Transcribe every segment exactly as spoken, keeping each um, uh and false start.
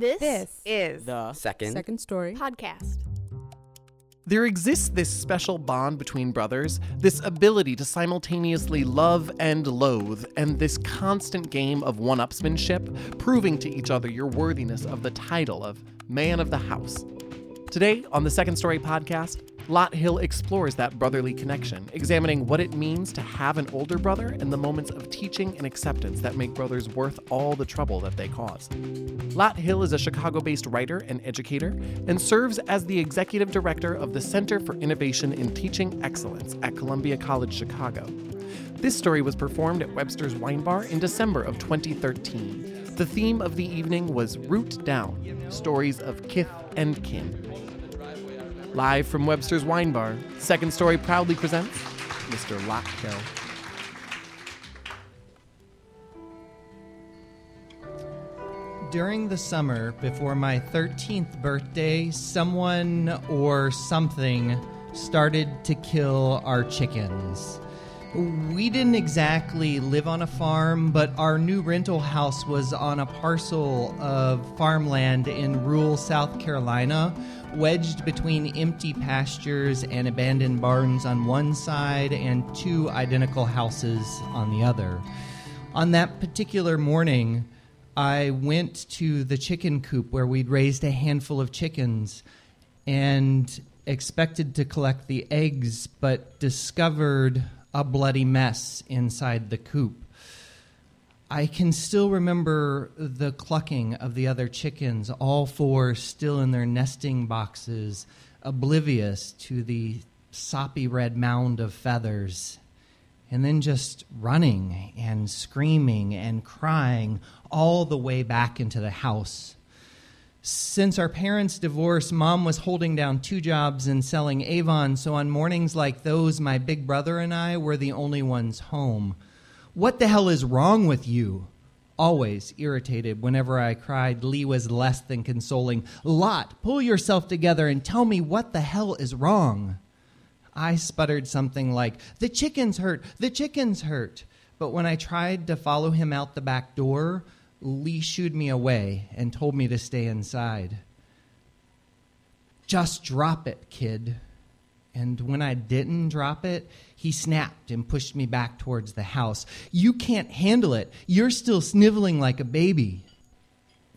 This, this is the Second, Second Story Podcast. There exists this special bond between brothers, this ability to simultaneously love and loathe, and this constant game of one-upsmanship, proving to each other your worthiness of the title of man of the house. Today on the Second Story Podcast, Lott Hill explores that brotherly connection, examining what it means to have an older brother and the moments of teaching and acceptance that make brothers worth all the trouble that they cause. Lott Hill is a Chicago-based writer and educator and serves as the executive director of the Center for Innovation in Teaching Excellence at Columbia College Chicago. This story was performed at Webster's Wine Bar in December of twenty thirteen. The theme of the evening was Root Down, Stories of Kith and Kin. Live from Webster's Wine Bar, Second Story proudly presents Mister Lockkill. During the summer, before my thirteenth birthday, someone or something started to kill our chickens. We didn't exactly live on a farm, but our new rental house was on a parcel of farmland in rural South Carolina, wedged between empty pastures and abandoned barns on one side and two identical houses on the other. On that particular morning, I went to the chicken coop where we'd raised a handful of chickens and expected to collect the eggs, but discovered a bloody mess inside the coop. I can still remember the clucking of the other chickens, all four still in their nesting boxes, oblivious to the soppy red mound of feathers, and then just running and screaming and crying all the way back into the house. Since our parents' divorce, Mom was holding down two jobs and selling Avon, so on mornings like those, my big brother and I were the only ones home. "What the hell is wrong with you?" Always irritated whenever I cried, Lee was less than consoling. "Lot, pull yourself together and tell me what the hell is wrong." I sputtered something like, "The chickens hurt, the chickens hurt." But when I tried to follow him out the back door, Lee shooed me away and told me to stay inside. "Just drop it, kid." And when I didn't drop it, he snapped and pushed me back towards the house. "You can't handle it. You're still sniveling like a baby."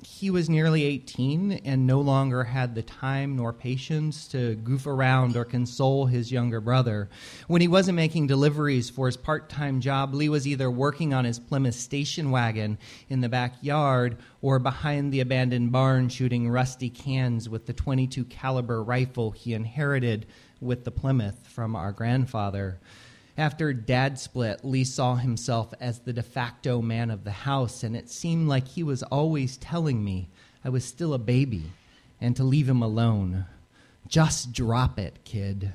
He was nearly eighteen and no longer had the time nor patience to goof around or console his younger brother. When he wasn't making deliveries for his part-time job, Lee was either working on his Plymouth station wagon in the backyard or behind the abandoned barn shooting rusty cans with the twenty-two caliber rifle he inherited with the Plymouth from our grandfather. After Dad split, Lee saw himself as the de facto man of the house, and it seemed like he was always telling me I was still a baby and to leave him alone. "Just drop it, kid."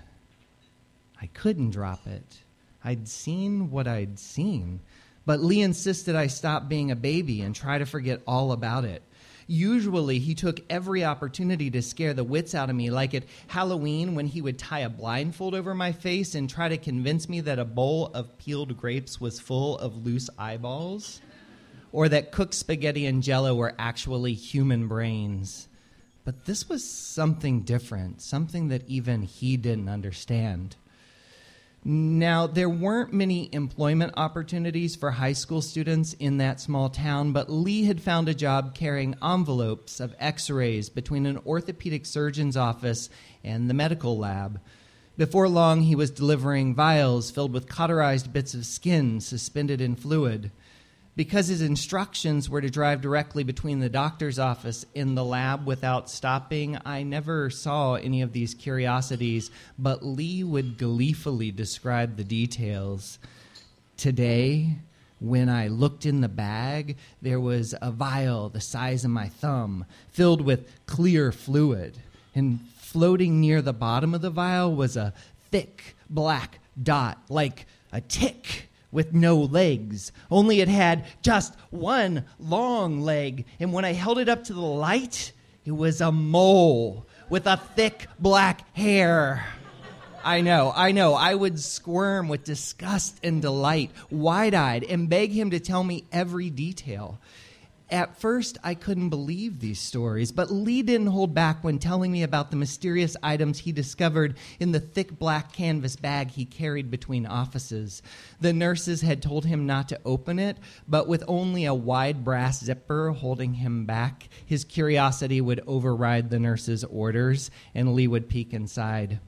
I couldn't drop it. I'd seen what I'd seen, but Lee insisted I stop being a baby and try to forget all about it. Usually, he took every opportunity to scare the wits out of me, like at Halloween when he would tie a blindfold over my face and try to convince me that a bowl of peeled grapes was full of loose eyeballs, or that cooked spaghetti and jello were actually human brains. But this was something different, something that even he didn't understand. Now, there weren't many employment opportunities for high school students in that small town, but Lee had found a job carrying envelopes of x-rays between an orthopedic surgeon's office and the medical lab. Before long, he was delivering vials filled with cauterized bits of skin suspended in fluid. Because his instructions were to drive directly between the doctor's office and the lab without stopping, I never saw any of these curiosities, but Lee would gleefully describe the details. "Today, when I looked in the bag, there was a vial the size of my thumb, filled with clear fluid, and floating near the bottom of the vial was a thick black dot, like a tick, with no legs, only it had just one long leg, and when I held it up to the light, it was a mole with a thick black hair." I know, I know, I would squirm with disgust and delight, wide-eyed, and beg him to tell me every detail. At first, I couldn't believe these stories, but Lee didn't hold back when telling me about the mysterious items he discovered in the thick black canvas bag he carried between offices. The nurses had told him not to open it, but with only a wide brass zipper holding him back, his curiosity would override the nurses' orders, and Lee would peek inside.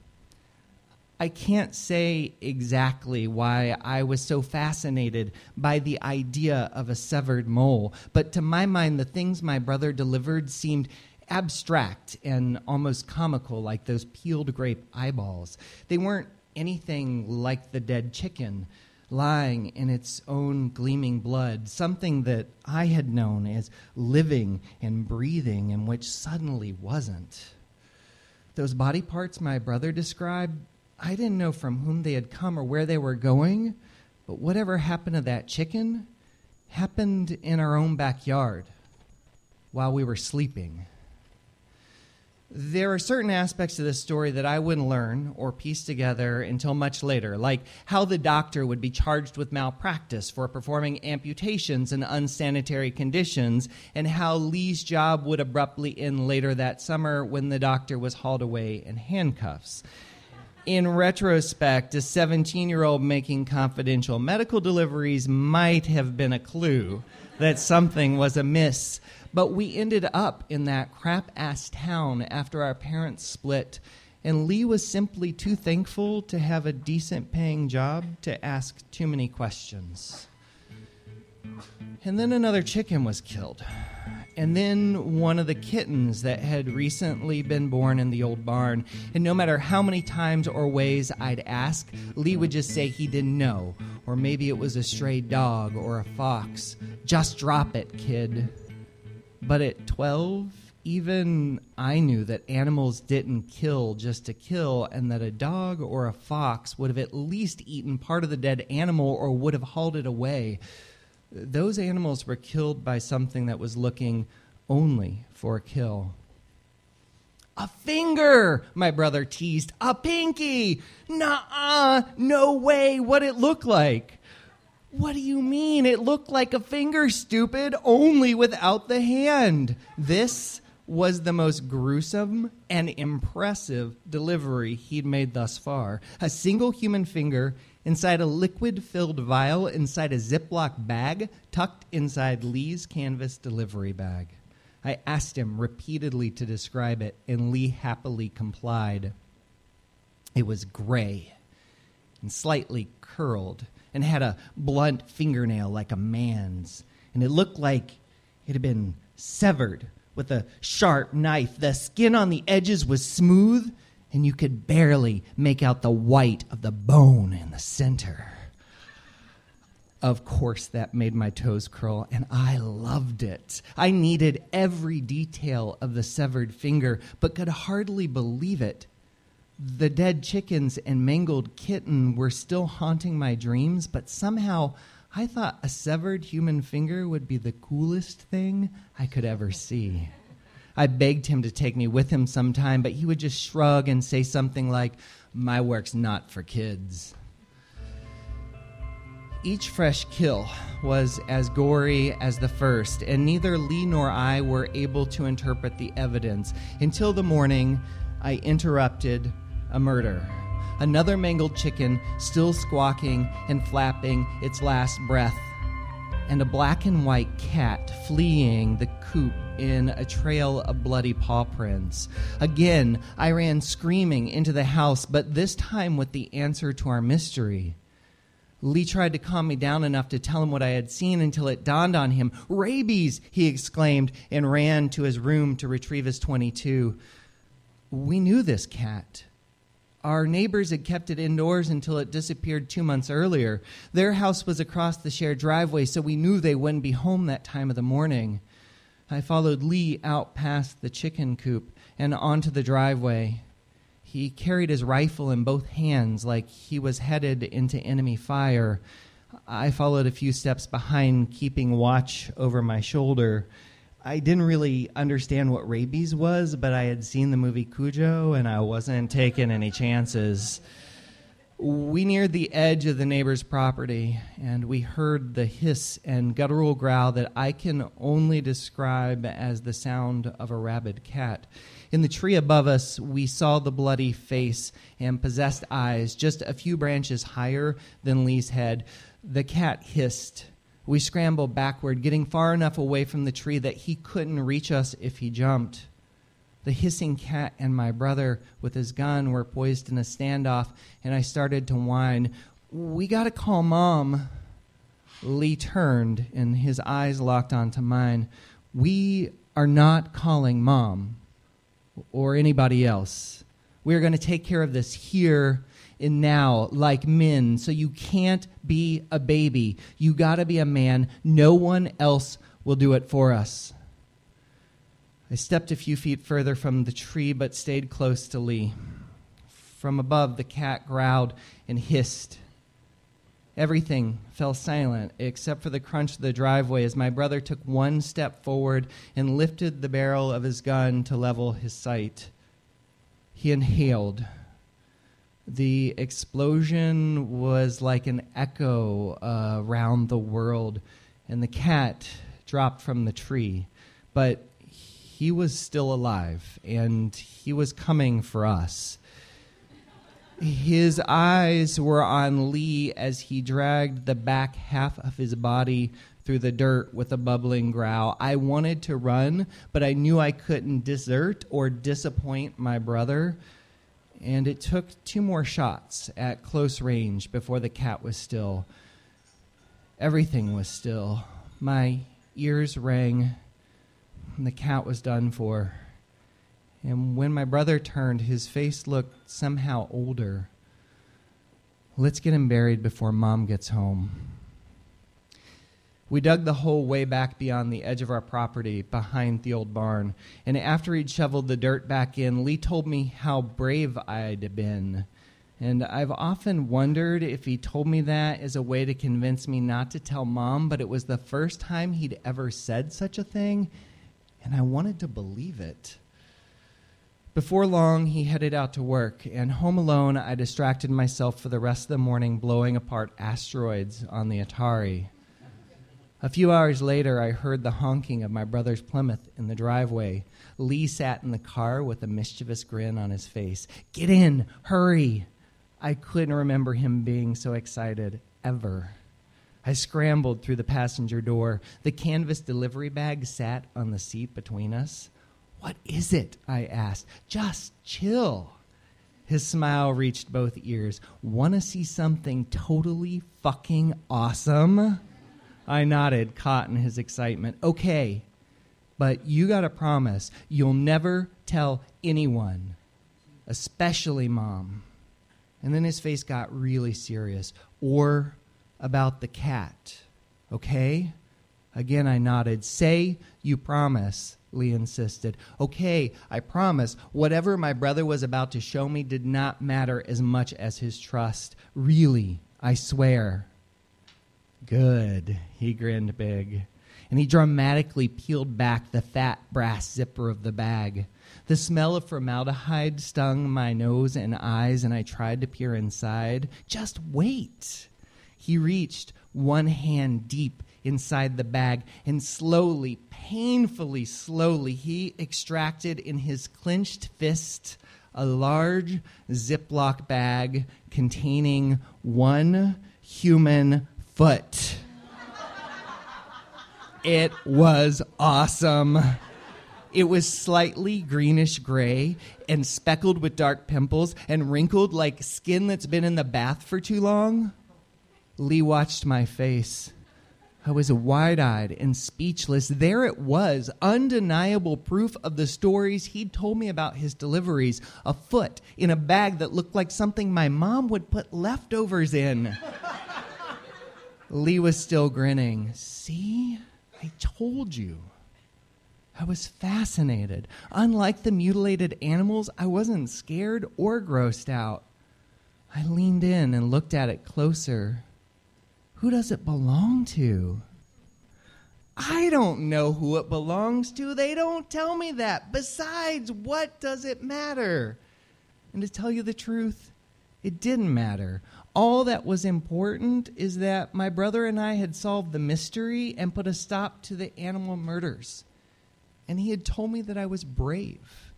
I can't say exactly why I was so fascinated by the idea of a severed mole, but to my mind, the things my brother delivered seemed abstract and almost comical, like those peeled grape eyeballs. They weren't anything like the dead chicken lying in its own gleaming blood, something that I had known as living and breathing and which suddenly wasn't. Those body parts my brother described, I didn't know from whom they had come or where they were going, but whatever happened to that chicken happened in our own backyard while we were sleeping. There are certain aspects of this story that I wouldn't learn or piece together until much later, like how the doctor would be charged with malpractice for performing amputations in unsanitary conditions, and how Lee's job would abruptly end later that summer when the doctor was hauled away in handcuffs. In retrospect, a seventeen-year-old making confidential medical deliveries might have been a clue that something was amiss. But we ended up in that crap-ass town after our parents split, and Lee was simply too thankful to have a decent-paying job to ask too many questions. And then another chicken was killed. And then one of the kittens that had recently been born in the old barn. And no matter how many times or ways I'd ask, Lee would just say he didn't know. Or maybe it was a stray dog or a fox. Just drop it, kid. But at twelve, even I knew that animals didn't kill just to kill, and that a dog or a fox would have at least eaten part of the dead animal or would have hauled it away. Those animals were killed by something that was looking only for a kill. A finger, my brother teased. A pinky. Nuh-uh, no way, what it looked like. What do you mean? It looked like a finger, stupid, only without the hand. This was the most gruesome and impressive delivery he'd made thus far. A single human finger inside a liquid-filled vial inside a Ziploc bag tucked inside Lee's canvas delivery bag. I asked him repeatedly to describe it, and Lee happily complied. It was gray and slightly curled and had a blunt fingernail like a man's, and it looked like it had been severed with a sharp knife. The skin on the edges was smooth, and you could barely make out the white of the bone in the center. Of course, that made my toes curl, and I loved it. I needed every detail of the severed finger, but could hardly believe it. The dead chickens and mangled kitten were still haunting my dreams, but somehow I thought a severed human finger would be the coolest thing I could ever see. I begged him to take me with him sometime, but he would just shrug and say something like, "My work's not for kids." Each fresh kill was as gory as the first, and neither Lee nor I were able to interpret the evidence until the morning I interrupted a murder. Another mangled chicken, still squawking and flapping its last breath, and a black and white cat fleeing the coop in a trail of bloody paw prints. Again, I ran screaming into the house, but this time with the answer to our mystery. Lee tried to calm me down enough to tell him what I had seen until it dawned on him. "Rabies!" he exclaimed, and ran to his room to retrieve his twenty-two. We knew this cat. Our neighbors had kept it indoors until it disappeared two months earlier. Their house was across the shared driveway, so we knew they wouldn't be home that time of the morning. I followed Lee out past the chicken coop and onto the driveway. He carried his rifle in both hands like he was headed into enemy fire. I followed a few steps behind, keeping watch over my shoulder. I didn't really understand what rabies was, but I had seen the movie Cujo, and I wasn't taking any chances. We neared the edge of the neighbor's property, and we heard the hiss and guttural growl that I can only describe as the sound of a rabid cat. In the tree above us, we saw the bloody face and possessed eyes just a few branches higher than Lee's head. The cat hissed. We scrambled backward, getting far enough away from the tree that he couldn't reach us if he jumped. The hissing cat and my brother with his gun were poised in a standoff, and I started to whine, "We gotta call Mom." Lee turned, and his eyes locked onto mine. "We are not calling Mom or anybody else. We are going to take care of this here and now, like men. So you can't be a baby. You gotta be a man. No one else will do it for us." I stepped a few feet further from the tree, but stayed close to Lee. From above, the cat growled and hissed. Everything fell silent, except for the crunch of the driveway as my brother took one step forward and lifted the barrel of his gun to level his sight. He inhaled. The explosion was like an echo uh, around the world, and the cat dropped from the tree. But he was still alive, and he was coming for us. His eyes were on Lee as he dragged the back half of his body through the dirt with a bubbling growl. I wanted to run, but I knew I couldn't desert or disappoint my brother, and it took two more shots at close range before the cat was still. Everything was still. My ears rang. The cat was done for. And when my brother turned, his face looked somehow older. "Let's get him buried before Mom gets home." We dug the hole way back beyond the edge of our property, behind the old barn. And after he'd shoveled the dirt back in, Lee told me how brave I'd been. And I've often wondered if he told me that as a way to convince me not to tell Mom, but it was the first time he'd ever said such a thing. And I wanted to believe it. Before long, he headed out to work, and home alone, I distracted myself for the rest of the morning blowing apart asteroids on the Atari. A few hours later, I heard the honking of my brother's Plymouth in the driveway. Lee sat in the car with a mischievous grin on his face. "Get in! Hurry!" I couldn't remember him being so excited, ever. I scrambled through the passenger door. The canvas delivery bag sat on the seat between us. "What is it?" I asked. "Just chill." His smile reached both ears. "Wanna see something totally fucking awesome?" I nodded, caught in his excitement. "Okay, but you gotta promise you'll never tell anyone, especially Mom." And then his face got really serious. "Or about the cat, okay?" Again, I nodded. "Say you promise," Lee insisted. "Okay, I promise." Whatever my brother was about to show me did not matter as much as his trust. "Really, I swear." "Good," he grinned big, and he dramatically peeled back the fat brass zipper of the bag. The smell of formaldehyde stung my nose and eyes, and I tried to peer inside. "Just wait." He reached one hand deep inside the bag, and slowly, painfully slowly, he extracted in his clenched fist a large Ziploc bag containing one human foot. It was awesome. It was slightly greenish-gray and speckled with dark pimples and wrinkled like skin that's been in the bath for too long. Lee watched my face. I was wide-eyed and speechless. There it was, undeniable proof of the stories he'd told me about his deliveries. A foot in a bag that looked like something my mom would put leftovers in. Lee was still grinning. "See? I told you." I was fascinated. Unlike the mutilated animals, I wasn't scared or grossed out. I leaned in and looked at it closer. Who does it belong to? I don't know who it belongs to. They don't tell me that. Besides, what does it matter? And to tell you the truth, It didn't matter. All that was important is that my brother and I had solved the mystery and put a stop to the animal murders. And he had told me that I was brave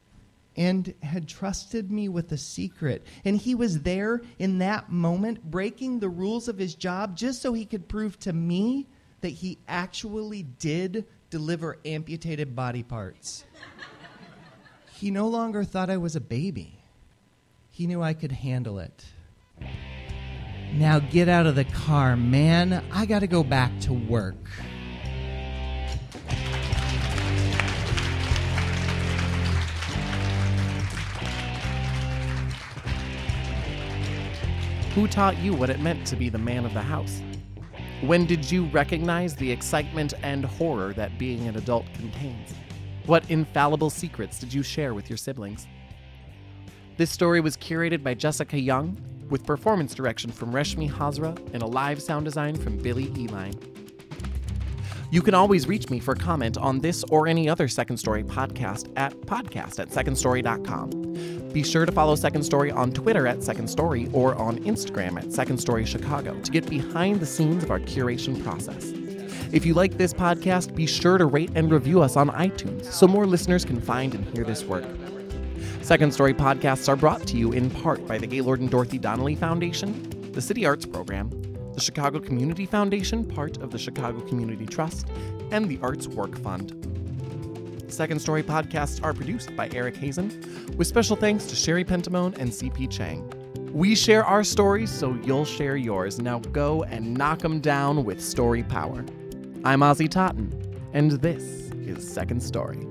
and had trusted me with a secret. And he was there in that moment, breaking the rules of his job just so he could prove to me that he actually did deliver amputated body parts. He no longer thought I was a baby. He knew I could handle it. Now get out of the car, man. I gotta go back to work. Who taught you what it meant to be the man of the house? When did you recognize the excitement and horror that being an adult contains? What infallible secrets did you share with your siblings? This story was curated by Jessica Young, with performance direction from Reshmi Hazra and a live sound design from Billy Eline. You can always reach me for comment on this or any other Second Story podcast at podcast at second story dot com. Be sure to follow Second Story on Twitter at Second Story or on Instagram at Second Story Chicago to get behind the scenes of our curation process. If you like this podcast, be sure to rate and review us on iTunes so more listeners can find and hear this work. Second Story podcasts are brought to you in part by the Gaylord and Dorothy Donnelly Foundation, the City Arts Program, the Chicago Community Foundation, part of the Chicago Community Trust, and the Arts Work Fund. Second Story podcasts are produced by Eric Hazen, with special thanks to Sherry Pentamone and C P. Chang. We share our stories, so you'll share yours. Now go and knock them down with story power. I'm Ozzie Totten, and this is Second Story.